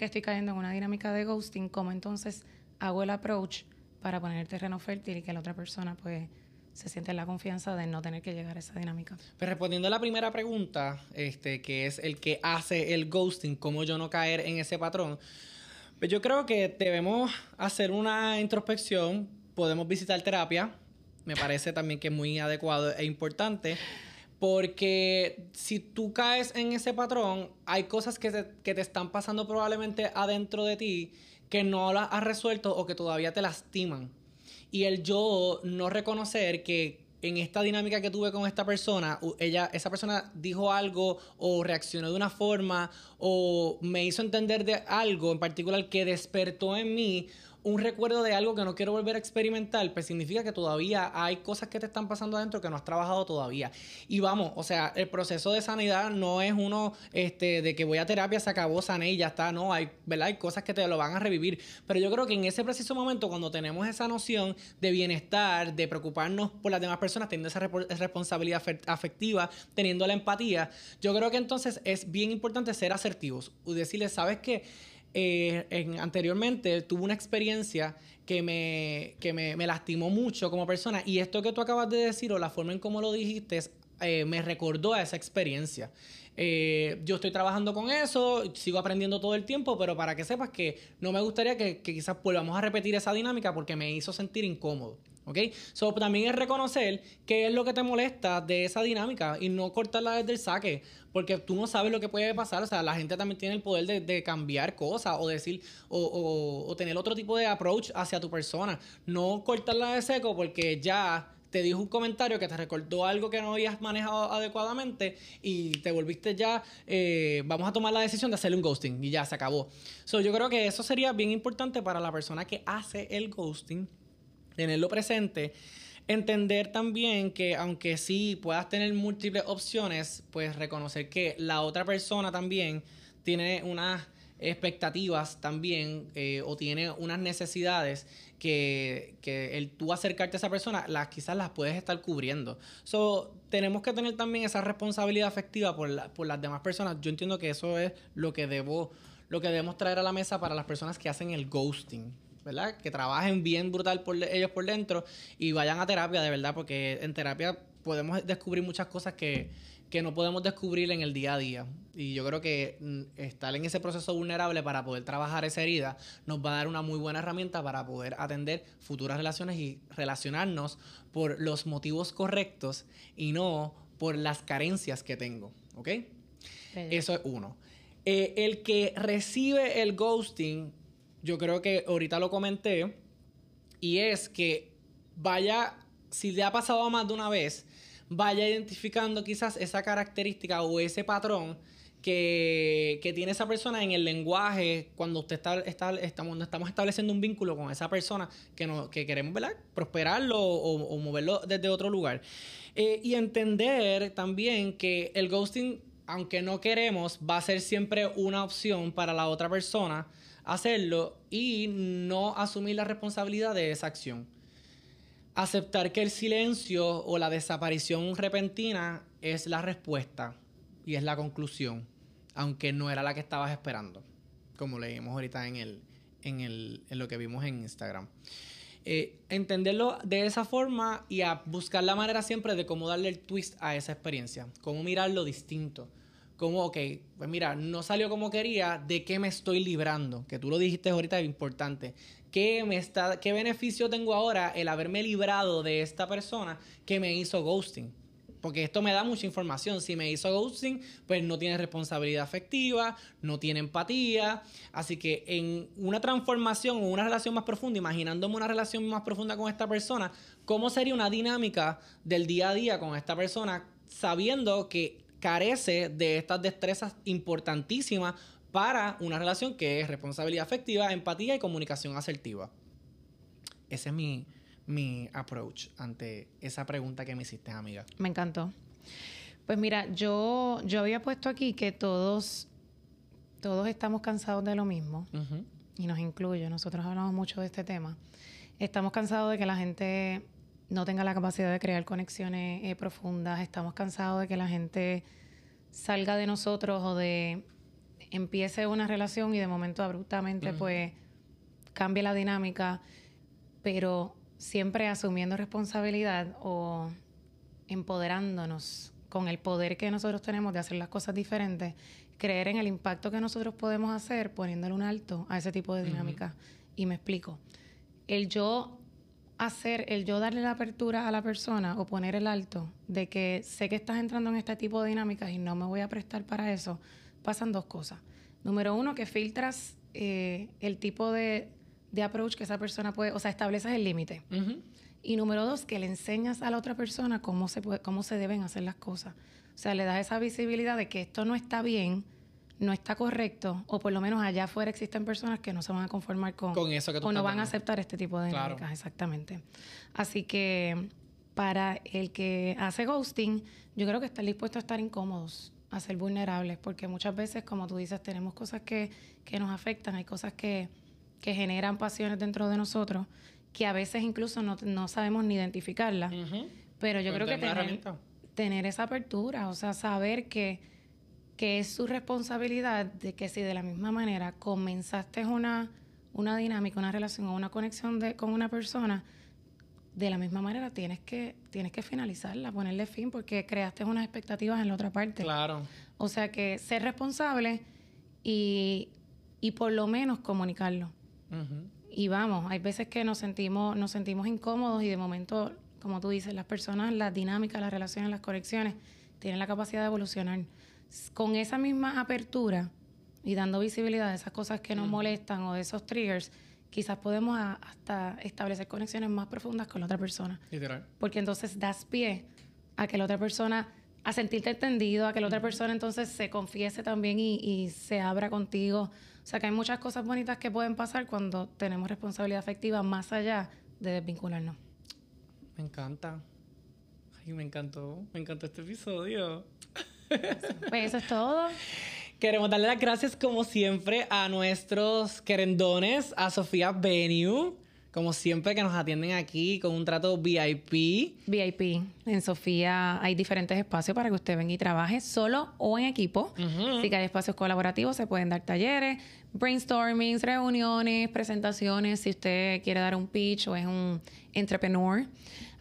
estoy cayendo en una dinámica de ghosting, ¿cómo entonces hago el approach para poner el terreno fértil y que la otra persona pues se siente en la confianza de no tener que llegar a esa dinámica? Pero respondiendo a la primera pregunta, que es el que hace el ghosting, ¿cómo yo no caer en ese patrón? Pues yo creo que debemos hacer una introspección, podemos visitar terapia. Me parece también que es muy adecuado e importante, porque si tú caes en ese patrón, hay cosas que te están pasando probablemente adentro de ti que no las has resuelto o que todavía te lastiman. Y el yo no reconocer que en esta dinámica que tuve con esta persona, esa persona dijo algo o reaccionó de una forma o me hizo entender de algo en particular que despertó en mí un recuerdo de algo que no quiero volver a experimentar, pues significa que todavía hay cosas que te están pasando adentro que no has trabajado todavía. Y vamos, o sea, el proceso de sanidad no es uno de que voy a terapia, se acabó, sané y ya está. No, hay, ¿verdad? Hay cosas que te lo van a revivir. Pero yo creo que en ese preciso momento, cuando tenemos esa noción de bienestar, de preocuparnos por las demás personas, teniendo esa responsabilidad afectiva, teniendo la empatía, yo creo que entonces es bien importante ser asertivos y decirles, ¿sabes qué? anteriormente tuve una experiencia que me lastimó mucho como persona, y esto que tú acabas de decir o la forma en cómo lo dijiste me recordó a esa experiencia. Yo estoy trabajando con eso, sigo aprendiendo todo el tiempo, pero para que sepas que no me gustaría que quizás volvamos a repetir esa dinámica porque me hizo sentir incómodo, ¿ok? So, también es reconocer qué es lo que te molesta de esa dinámica y no cortarla desde el saque, porque tú no sabes lo que puede pasar. O sea, la gente también tiene el poder de cambiar cosas o decir o tener otro tipo de approach hacia tu persona. No cortarla de seco porque ya te dijo un comentario que te recordó algo que no habías manejado adecuadamente y te volviste ya, vamos a tomar la decisión de hacerle un ghosting y ya se acabó. So, yo creo que eso sería bien importante para la persona que hace el ghosting, tenerlo presente. Entender también que aunque sí puedas tener múltiples opciones, pues reconocer que la otra persona también tiene unas expectativas también o tiene unas necesidades que el tú acercarte a esa persona quizás las puedes estar cubriendo. So, tenemos que tener también esa responsabilidad afectiva por las demás personas. Yo entiendo que eso es lo que debemos traer a la mesa para las personas que hacen el ghosting, ¿verdad? Que trabajen bien brutal por ellos por dentro y vayan a terapia, de verdad, porque en terapia podemos descubrir muchas cosas que no podemos descubrir en el día a día. Y yo creo que estar en ese proceso vulnerable para poder trabajar esa herida nos va a dar una muy buena herramienta para poder atender futuras relaciones y relacionarnos por los motivos correctos y no por las carencias que tengo, ¿ok? Bien. Eso es uno. El que recibe el ghosting, yo creo que ahorita lo comenté, y es que vaya, si le ha pasado más de una vez, vaya identificando quizás esa característica o ese patrón que tiene esa persona en el lenguaje cuando usted estamos estableciendo un vínculo con esa persona que queremos, ¿verdad?, prosperarlo o moverlo desde otro lugar. Y entender también que el ghosting, aunque no queremos, va a ser siempre una opción para la otra persona hacerlo y no asumir la responsabilidad de esa acción. Aceptar que el silencio o la desaparición repentina es la respuesta y es la conclusión, aunque no era la que estabas esperando, como leímos ahorita en lo que vimos en Instagram. Entenderlo de esa forma y a buscar la manera siempre de cómo darle el twist a esa experiencia, cómo mirarlo distinto. Como, ok, pues mira, no salió como quería, ¿de qué me estoy librando? Que tú lo dijiste ahorita, es importante. ¿Qué beneficio tengo ahora el haberme librado de esta persona que me hizo ghosting? Porque esto me da mucha información. Si me hizo ghosting, pues no tiene responsabilidad afectiva, no tiene empatía. Así que en una transformación o una relación más profunda, imaginándome una relación más profunda con esta persona, ¿cómo sería una dinámica del día a día con esta persona sabiendo que carece de estas destrezas importantísimas para una relación que es responsabilidad afectiva, empatía y comunicación asertiva? Ese es mi approach ante esa pregunta que me hiciste, amiga. Me encantó. Pues mira, yo había puesto aquí que todos estamos cansados de lo mismo, uh-huh, y nos incluyo. Nosotros hablamos mucho de este tema. Estamos cansados de que la gente no tenga la capacidad de crear conexiones profundas. Estamos cansados de que la gente salga de nosotros o de empiece una relación y de momento abruptamente, uh-huh, pues cambie la dinámica, pero siempre asumiendo responsabilidad o empoderándonos con el poder que nosotros tenemos de hacer las cosas diferentes, creer en el impacto que nosotros podemos hacer poniéndole un alto a ese tipo de dinámica. Uh-huh. Y me explico. El yo darle la apertura a la persona o poner el alto de que sé que estás entrando en este tipo de dinámicas y no me voy a prestar para eso, pasan dos cosas. Número uno, que filtras el tipo de approach que esa persona puede, o sea, estableces el límite. Uh-huh. Y número dos, que le enseñas a la otra persona cómo se deben hacer las cosas. O sea, le das esa visibilidad de que esto no está bien, no está correcto, o por lo menos allá afuera existen personas que no se van a conformar con eso que tú o no van a aceptar este tipo de dinámicas. Claro. Exactamente. Así que para el que hace ghosting, yo creo que están dispuestos a estar incómodos, a ser vulnerables, porque muchas veces, como tú dices, tenemos cosas que nos afectan, hay cosas que generan pasiones dentro de nosotros, que a veces incluso no sabemos ni identificarlas. Uh-huh. Pero yo creo que tener esa apertura, o sea, saber que que es su responsabilidad de que si de la misma manera comenzaste una dinámica, una relación o una conexión con una persona, de la misma manera tienes que finalizarla, ponerle fin, porque creaste unas expectativas en la otra parte. Claro. O sea que ser responsable y por lo menos comunicarlo. Uh-huh. Y vamos, hay veces que nos sentimos incómodos y de momento, como tú dices, las personas, las dinámicas, las relaciones, las conexiones, tienen la capacidad de evolucionar. Con esa misma apertura y dando visibilidad a esas cosas que nos molestan o de esos triggers, quizás podemos hasta establecer conexiones más profundas con la otra persona. Literal. Porque entonces das pie a que la otra persona, a sentirte entendido, a que la otra persona entonces se confiese también y se abra contigo. O sea que hay muchas cosas bonitas que pueden pasar cuando tenemos responsabilidad afectiva más allá de desvincularnos. Me encanta. Ay, me encantó este episodio. Pues eso es todo. Queremos darle las gracias, como siempre, a nuestros querendones, a Sofía Venue, como siempre, que nos atienden aquí con un trato VIP. VIP. En Sofía hay diferentes espacios para que usted venga y trabaje solo o en equipo. Uh-huh. Así que hay espacios colaborativos, se pueden dar talleres, brainstormings, reuniones, presentaciones, si usted quiere dar un pitch o es un entrepreneur.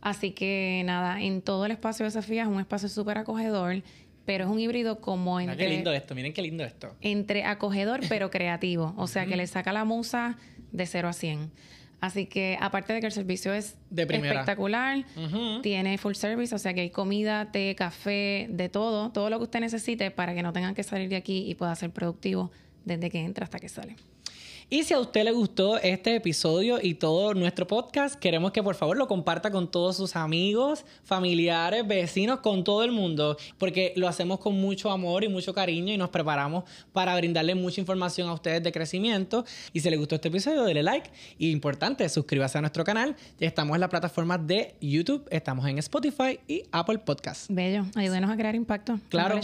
Así que nada, en todo el espacio de Sofía es un espacio súper acogedor. Pero es un híbrido como entre... Mira qué lindo esto, miren qué lindo esto. Entre acogedor pero creativo. O sea, que le saca la musa de 0 a 100. Así que, aparte de que el servicio es de primera, espectacular, tiene full service. O sea, que hay comida, té, café, de todo. Todo lo que usted necesite para que no tengan que salir de aquí y pueda ser productivo desde que entra hasta que sale. Y si a usted le gustó este episodio y todo nuestro podcast, queremos que por favor lo comparta con todos sus amigos, familiares, vecinos, con todo el mundo, porque lo hacemos con mucho amor y mucho cariño y nos preparamos para brindarle mucha información a ustedes de crecimiento. Y si le gustó este episodio, denle like y, importante, suscríbase a nuestro canal. Estamos en la plataforma de YouTube, estamos en Spotify y Apple Podcasts. Bello, ayúdenos a crear impacto. Claro.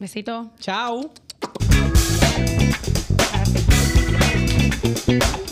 Besito. Chao. Thank you.